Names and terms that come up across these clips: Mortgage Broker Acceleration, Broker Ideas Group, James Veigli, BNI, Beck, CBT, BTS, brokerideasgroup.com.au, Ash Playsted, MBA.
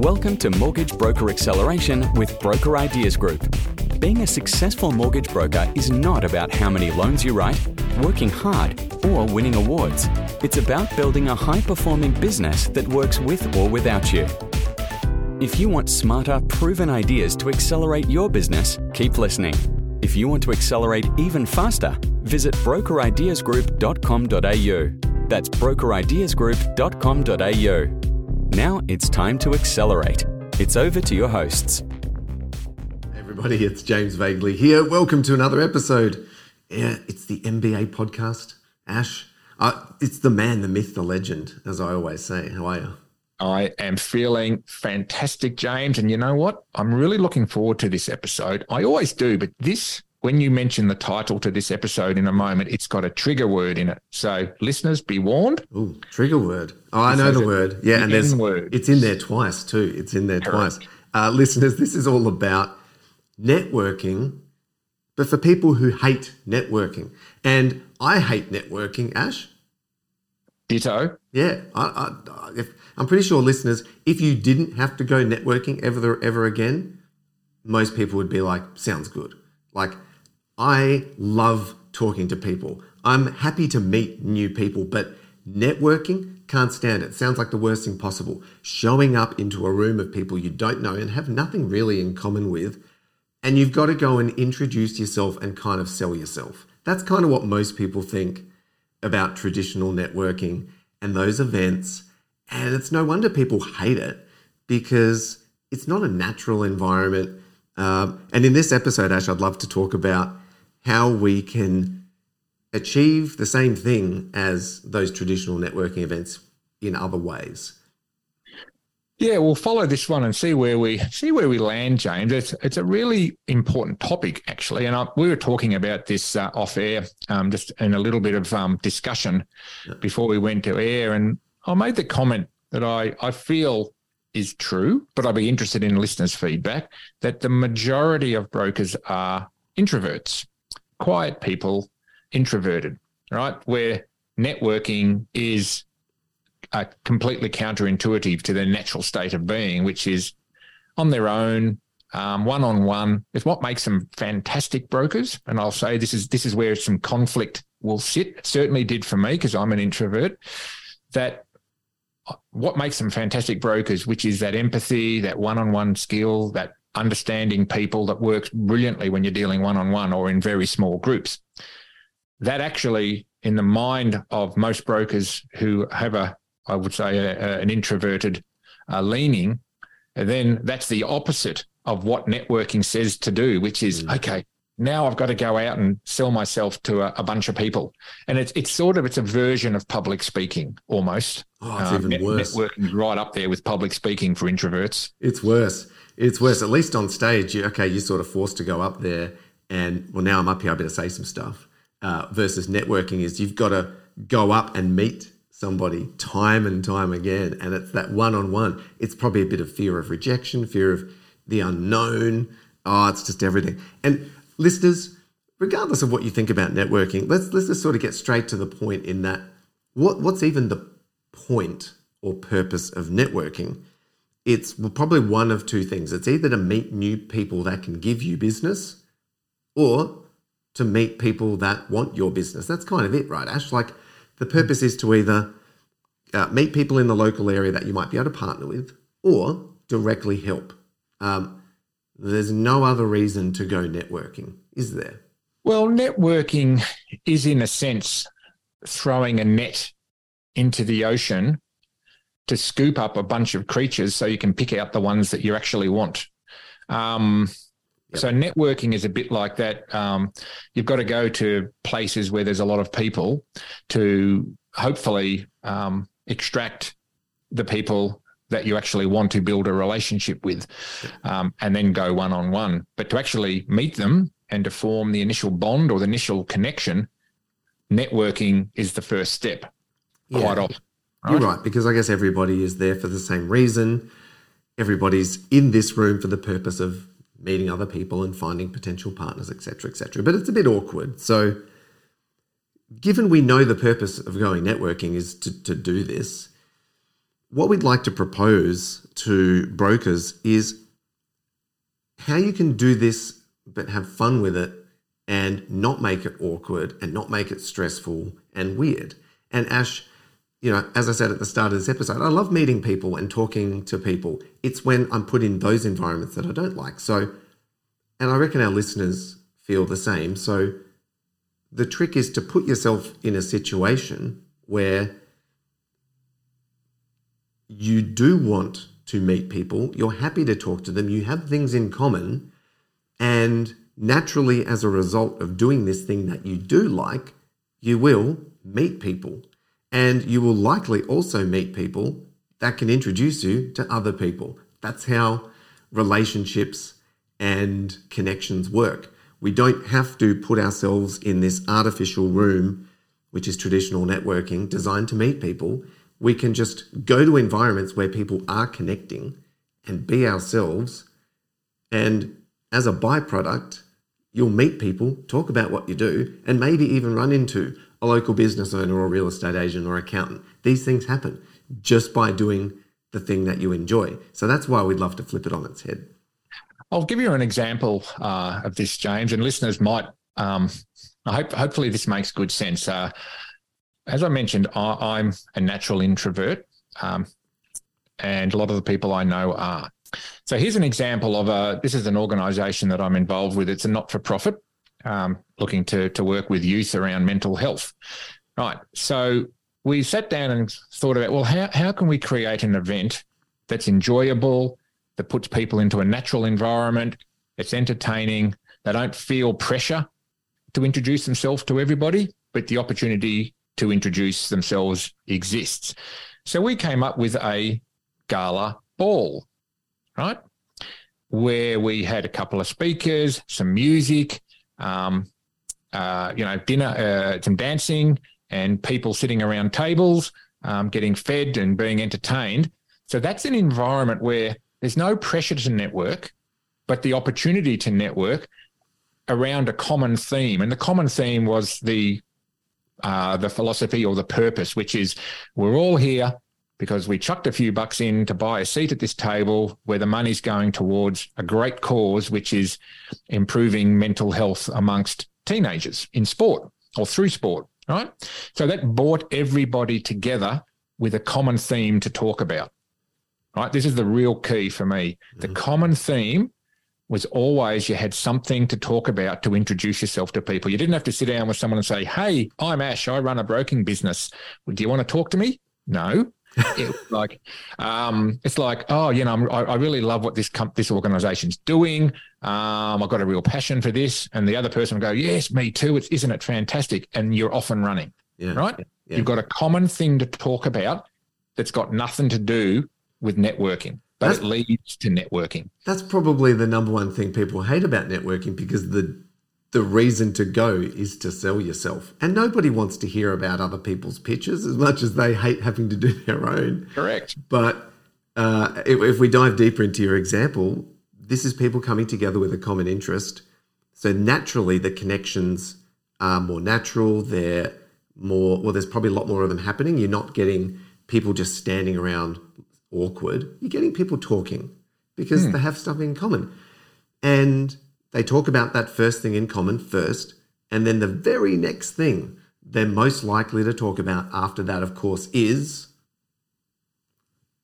Welcome to Mortgage Broker Acceleration with Broker Ideas Group. Being a successful mortgage broker is not about how many loans you write, working hard, or winning awards. It's about building a high-performing business that works with or without you. If you want smarter, proven ideas to accelerate your business, keep listening. If you want to accelerate even faster, visit brokerideasgroup.com.au. That's brokerideasgroup.com.au. Now it's time to accelerate. It's over to your hosts. Hey everybody, it's James Veigli here. Welcome to another episode. Yeah, it's the MBA podcast. Ash, it's the man, the myth, the legend, as I always say. How are you? I am feeling fantastic, James. And you know what? I'm really looking forward to this episode. I always do, but this, when you mention the title to this episode in a moment, it's got a trigger word in it. So listeners, be warned. Ooh, trigger word. Oh, I know the word. Yeah, and there's N-word. It's in there twice too. It's in there twice. Listeners, this is all about networking, but for people who hate networking. And I hate networking, Ash. Ditto. Yeah. I'm pretty sure, listeners, if you didn't have to go networking ever again, most people would be like, sounds good. Like, I love talking to people. I'm happy to meet new people, but networking, can't stand it. Sounds like the worst thing possible. Showing up into a room of people you don't know and have nothing really in common with, and you've got to go and introduce yourself and kind of sell yourself. That's kind of what most people think about traditional networking and those events. And it's no wonder people hate it, because it's not a natural environment. And in this episode, Ash, I'd love to talk about how we can achieve the same thing as those traditional networking events in other ways. Yeah, we'll follow this one and see where we land, James. It's a really important topic, actually, and we were talking about this off air, just in a little bit of discussion before we went to air, and I made the comment that I feel is true, but I'd be interested in listeners' feedback, that the majority of brokers are introverts, quiet people, introverted, right? Where networking is completely counterintuitive to their natural state of being, which is on their own, one-on-one. It's what makes them fantastic brokers. And I'll say this is where some conflict will sit. It certainly did for me, because I'm an introvert. That what makes them fantastic brokers, which is that empathy, that one-on-one skill, that understanding people that works brilliantly when you're dealing one-on-one or in very small groups. That actually, in the mind of most brokers who have an introverted leaning, then that's the opposite of what networking says to do, which is, okay, now I've got to go out and sell myself to a bunch of people. And it's a version of public speaking almost. Oh, it's even worse. Networking is right up there with public speaking for introverts. It's worse. At least on stage, you're sort of forced to go up there and, well, now I'm up here, I better say some stuff. Versus networking is you've got to go up and meet somebody time and time again. And it's that one-on-one. It's probably a bit of fear of rejection, fear of the unknown. Oh, it's just everything. And listeners, regardless of what you think about networking, let's just sort of get straight to the point in that what's even the point or purpose of networking? It's probably one of two things. It's either to meet new people that can give you business, or to meet people that want your business. That's kind of it, right, Ash? Like, the purpose is to either meet people in the local area that you might be able to partner with, or directly help. There's no other reason to go networking, is there? Well, networking is, in a sense, throwing a net into the ocean to scoop up a bunch of creatures so you can pick out the ones that you actually want. So networking is a bit like that. You've got to go to places where there's a lot of people to hopefully extract the people that you actually want to build a relationship with, and then go one-on-one. But to actually meet them and to form the initial bond or the initial connection, networking is the first step quite often. Right? You're right, because I guess everybody is there for the same reason. Everybody's in this room for the purpose of meeting other people and finding potential partners, et cetera, et cetera. But it's a bit awkward. So given we know the purpose of going networking is to do this, what we'd like to propose to brokers is how you can do this but have fun with it and not make it awkward and not make it stressful and weird. And Ash, you know, as I said at the start of this episode, I love meeting people and talking to people. It's when I'm put in those environments that I don't like. So, and I reckon our listeners feel the same. So the trick is to put yourself in a situation where you do want to meet people, you're happy to talk to them, you have things in common, and naturally, as a result of doing this thing that you do like, you will meet people. And you will likely also meet people that can introduce you to other people. That's how relationships and connections work. We don't have to put ourselves in this artificial room, which is traditional networking, designed to meet people. We can just go to environments where people are connecting and be ourselves. And as a byproduct, you'll meet people, talk about what you do, and maybe even run into a local business owner or real estate agent or accountant. These things happen just by doing the thing that you enjoy. So that's why we'd love to flip it on its head. I'll give you an example of this, James, and listeners might, hopefully this makes good sense. As I mentioned, I'm a natural introvert, and a lot of the people I know are. So here's an example of this is an organisation that I'm involved with. It's a not-for-profit looking to work with youth around mental health. Right. So we sat down and thought about, well, how can we create an event that's enjoyable, that puts people into a natural environment, it's entertaining, they don't feel pressure to introduce themselves to everybody, but the opportunity to introduce themselves exists. So we came up with a gala ball, right, where we had a couple of speakers, some music, dinner, some dancing, and people sitting around tables, getting fed and being entertained. So that's an environment where there's no pressure to network, but the opportunity to network around a common theme. And the common theme was the philosophy or the purpose, which is we're all here because we chucked a few bucks in to buy a seat at this table where the money's going towards a great cause, which is improving mental health amongst teenagers in sport or through sport, right? So that brought everybody together with a common theme to talk about, right? This is the real key for me. Mm-hmm. The common theme was always you had something to talk about to introduce yourself to people. You didn't have to sit down with someone and say, hey, I'm Ash, I run a broking business. Do you want to talk to me? No. I really love what this organization's doing. I've got a real passion for this. And the other person will go, yes, me too. Isn't it fantastic? And you're off and running, right? Yeah. You've got a common thing to talk about that's got nothing to do with networking. But it leads to networking. That's probably the number one thing people hate about networking, because the reason to go is to sell yourself. And nobody wants to hear about other people's pitches as much as they hate having to do their own. Correct. But if we dive deeper into your example, this is people coming together with a common interest. So naturally the connections are more natural. They're more, well, there's probably a lot more of them happening. You're not getting people just standing around awkward, you're getting people talking because they have stuff in common. And they talk about that first thing in common first, and then the very next thing they're most likely to talk about after that, of course, is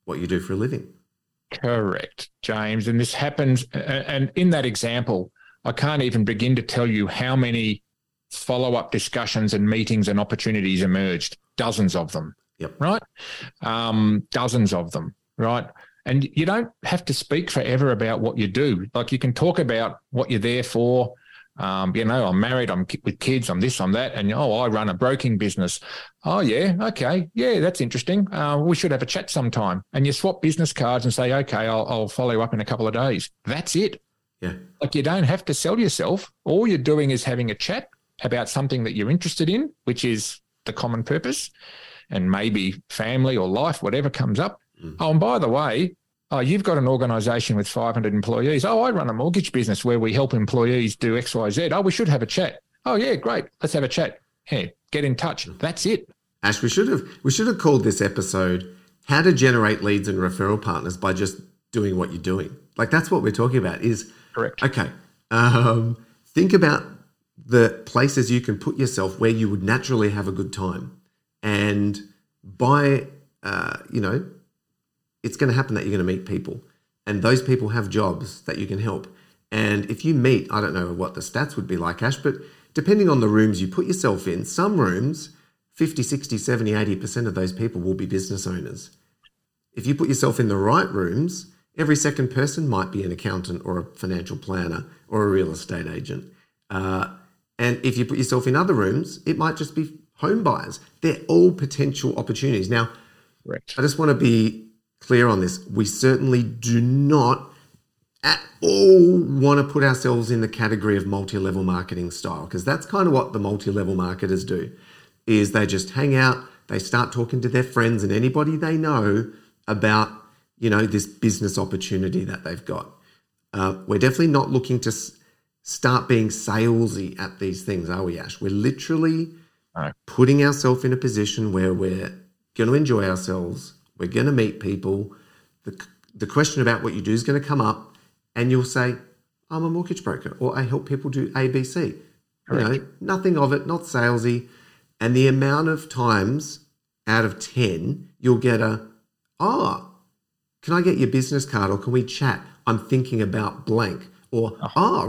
what you do for a living. Correct, James. And this happens, and in that example, I can't even begin to tell you how many follow-up discussions and meetings and opportunities emerged, dozens of them. Yep. Right? Dozens of them, right? And you don't have to speak forever about what you do. Like you can talk about what you're there for. I'm married, I'm with kids, I'm this, I'm that. And, I run a broking business. Oh, yeah, okay. Yeah, that's interesting. We should have a chat sometime. And you swap business cards and say, okay, I'll follow up in a couple of days. That's it. Yeah. Like you don't have to sell yourself. All you're doing is having a chat about something that you're interested in, which is the common purpose. And maybe family or life, whatever comes up. Mm. Oh, and by the way, you've got an organisation with 500 employees. Oh, I run a mortgage business where we help employees do X, Y, Z. Oh, we should have a chat. Oh, yeah, great. Let's have a chat. Hey, get in touch. That's it. Ash, we should have called this episode how to generate leads and referral partners by just doing what you're doing. Like that's what we're talking about is, correct. Okay, think about the places you can put yourself where you would naturally have a good time. And by, it's going to happen that you're going to meet people and those people have jobs that you can help. And if you meet, I don't know what the stats would be like, Ash, but depending on the rooms you put yourself in, some rooms, 50, 60, 70, 80% of those people will be business owners. If you put yourself in the right rooms, every second person might be an accountant or a financial planner or a real estate agent. And if you put yourself in other rooms, it might just be home buyers. They're all potential opportunities. Now, correct. I just want to be clear on this. We certainly do not at all want to put ourselves in the category of multi-level marketing style, because that's kind of what the multi-level marketers do, is they just hang out, they start talking to their friends and anybody they know about, this business opportunity that they've got. We're definitely not looking to start being salesy at these things, are we, Ash? We're literally putting ourselves in a position where we're going to enjoy ourselves, we're going to meet people, the question about what you do is going to come up, and you'll say, I'm a mortgage broker, or I help people do ABC. Correct. Nothing of it, not salesy. And the amount of times out of 10, you'll get can I get your business card or can we chat? I'm thinking about blank. Or,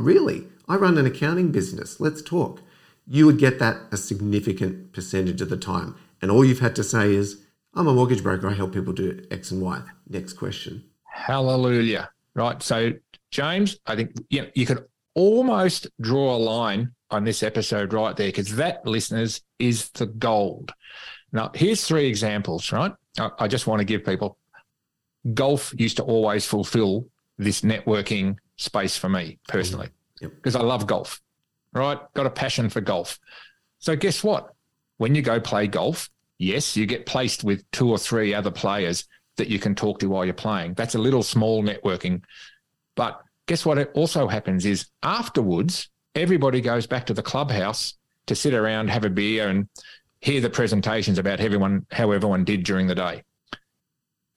really? I run an accounting business. Let's talk. You would get that a significant percentage of the time. And all you've had to say is, I'm a mortgage broker. I help people do X and Y. Next question. Hallelujah. Right. So, James, I think you could almost draw a line on this episode right there, because that, listeners, is the gold. Now, here's three examples, right? I just want to give people. Golf used to always fulfill this networking space for me personally, because I love golf, right? Got a passion for golf. So guess what? When you go play golf, yes, you get placed with two or three other players that you can talk to while you're playing. That's a little small networking. But guess what? It also happens is afterwards, everybody goes back to the clubhouse to sit around, have a beer and hear the presentations about how everyone did during the day.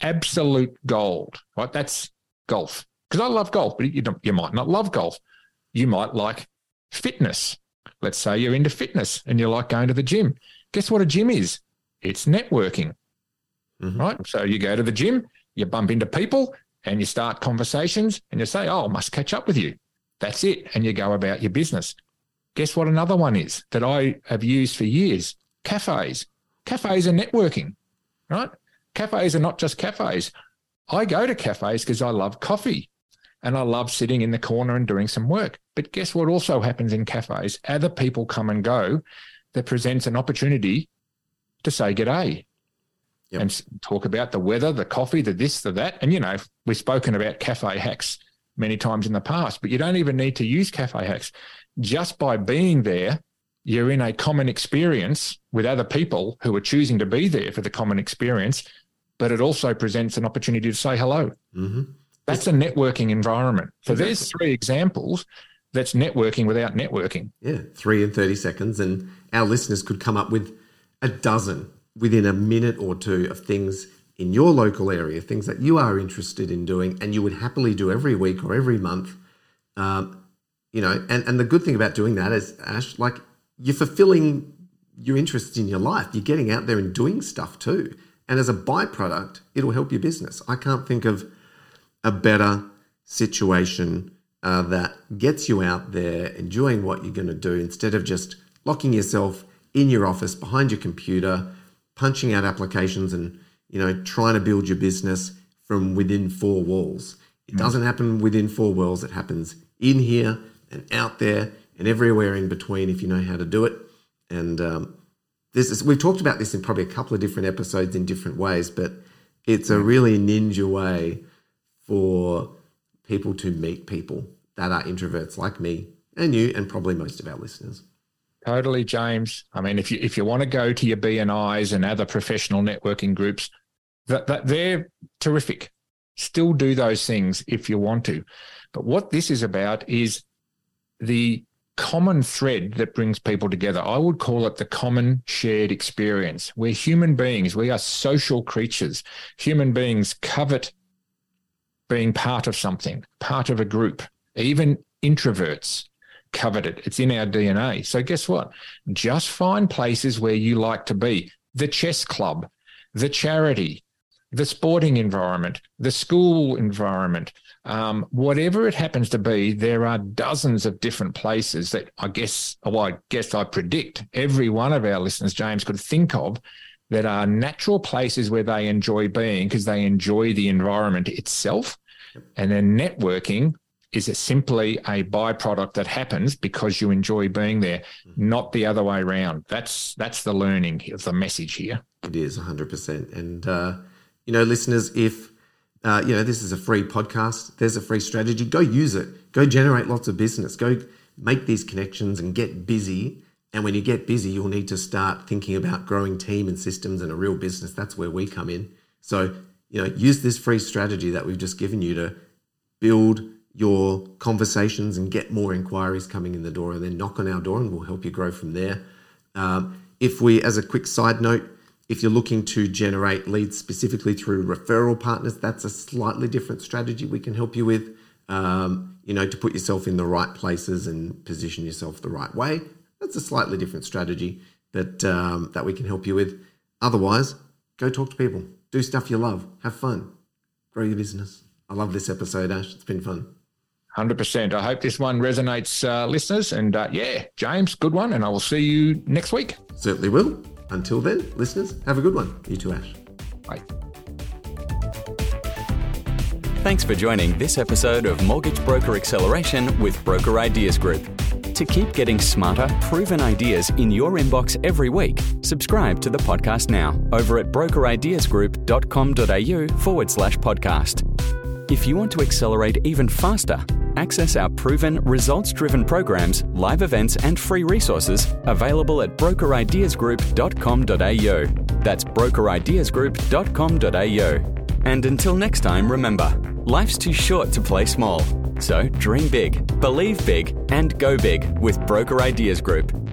Absolute gold, right? That's golf. Because I love golf, but you might not love golf. You might like fitness. Let's say you're into fitness and you like going to the gym. Guess what a gym is? It's networking, right? So you go to the gym, you bump into people and you start conversations and you say, I must catch up with you. That's it. And you go about your business. Guess what another one is that I have used for years? Cafes. Cafes are networking, right? Cafes are not just cafes. I go to cafes because I love coffee and I love sitting in the corner and doing some work. But guess what also happens in cafes? Other people come and go that presents an opportunity to say g'day and talk about the weather, the coffee, the this, the that. And, we've spoken about cafe hacks many times in the past, but you don't even need to use cafe hacks. Just by being there, you're in a common experience with other people who are choosing to be there for the common experience, but it also presents an opportunity to say hello. That's a networking environment. So there's three examples that's networking without networking. Yeah, 3 in 30 seconds. And our listeners could come up with a dozen within a minute or two of things in your local area, things that you are interested in doing and you would happily do every week or every month. And the good thing about doing that is, Ash, like you're fulfilling your interests in your life. You're getting out there and doing stuff too. And as a byproduct, it'll help your business. I can't think of a better situation that gets you out there enjoying what you're going to do instead of just locking yourself in your office behind your computer, punching out applications and, trying to build your business from within four walls. It doesn't happen within four walls. It happens in here and out there and everywhere in between if you know how to do it. And we've talked about this in probably a couple of different episodes in different ways, but it's a really ninja way for people to meet people that are introverts like me and you and probably most of our listeners. Totally, James. I mean, if you want to go to your BNIs and other professional networking groups, that they're terrific. Still do those things if you want to. But what this is about is the common thread that brings people together. I would call it the common shared experience. We're human beings. We are social creatures. Human beings covet being part of something, part of a group. Even introverts covet it. It's in our DNA. So guess what? Just find places where you like to be. The chess club, the charity, the sporting environment, the school environment, whatever it happens to be, there are dozens of different places that I guess I predict every one of our listeners, James, could think of that are natural places where they enjoy being because they enjoy the environment itself. And then networking is simply a byproduct that happens because you enjoy being there, not the other way around. That's the learning of the message here. It is 100%. And, listeners, if, this is a free podcast, there's a free strategy, go use it, go generate lots of business, go make these connections and get busy. And when you get busy, you'll need to start thinking about growing team and systems and a real business. That's where we come in. So, use this free strategy that we've just given you to build your conversations and get more inquiries coming in the door, and then knock on our door and we'll help you grow from there. As a quick side note, if you're looking to generate leads specifically through referral partners, that's a slightly different strategy we can help you with, to put yourself in the right places and position yourself the right way. That's a slightly different strategy that we can help you with. Otherwise, go talk to people, do stuff you love, have fun, grow your business. I love this episode, Ash. It's been fun. 100%. I hope this one resonates, listeners. And James, good one. And I will see you next week. Certainly will. Until then, listeners, have a good one. You too, Ash. Bye. Thanks for joining this episode of Mortgage Broker Acceleration with Broker Ideas Group. To keep getting smarter, proven ideas in your inbox every week, subscribe to the podcast now over at brokerideasgroup.com.au/podcast. If you want to accelerate even faster, access our proven, results-driven programs, live events and free resources available at brokerideasgroup.com.au. That's brokerideasgroup.com.au. And until next time, remember, life's too short to play small. So dream big, believe big and go big with Broker Ideas Group.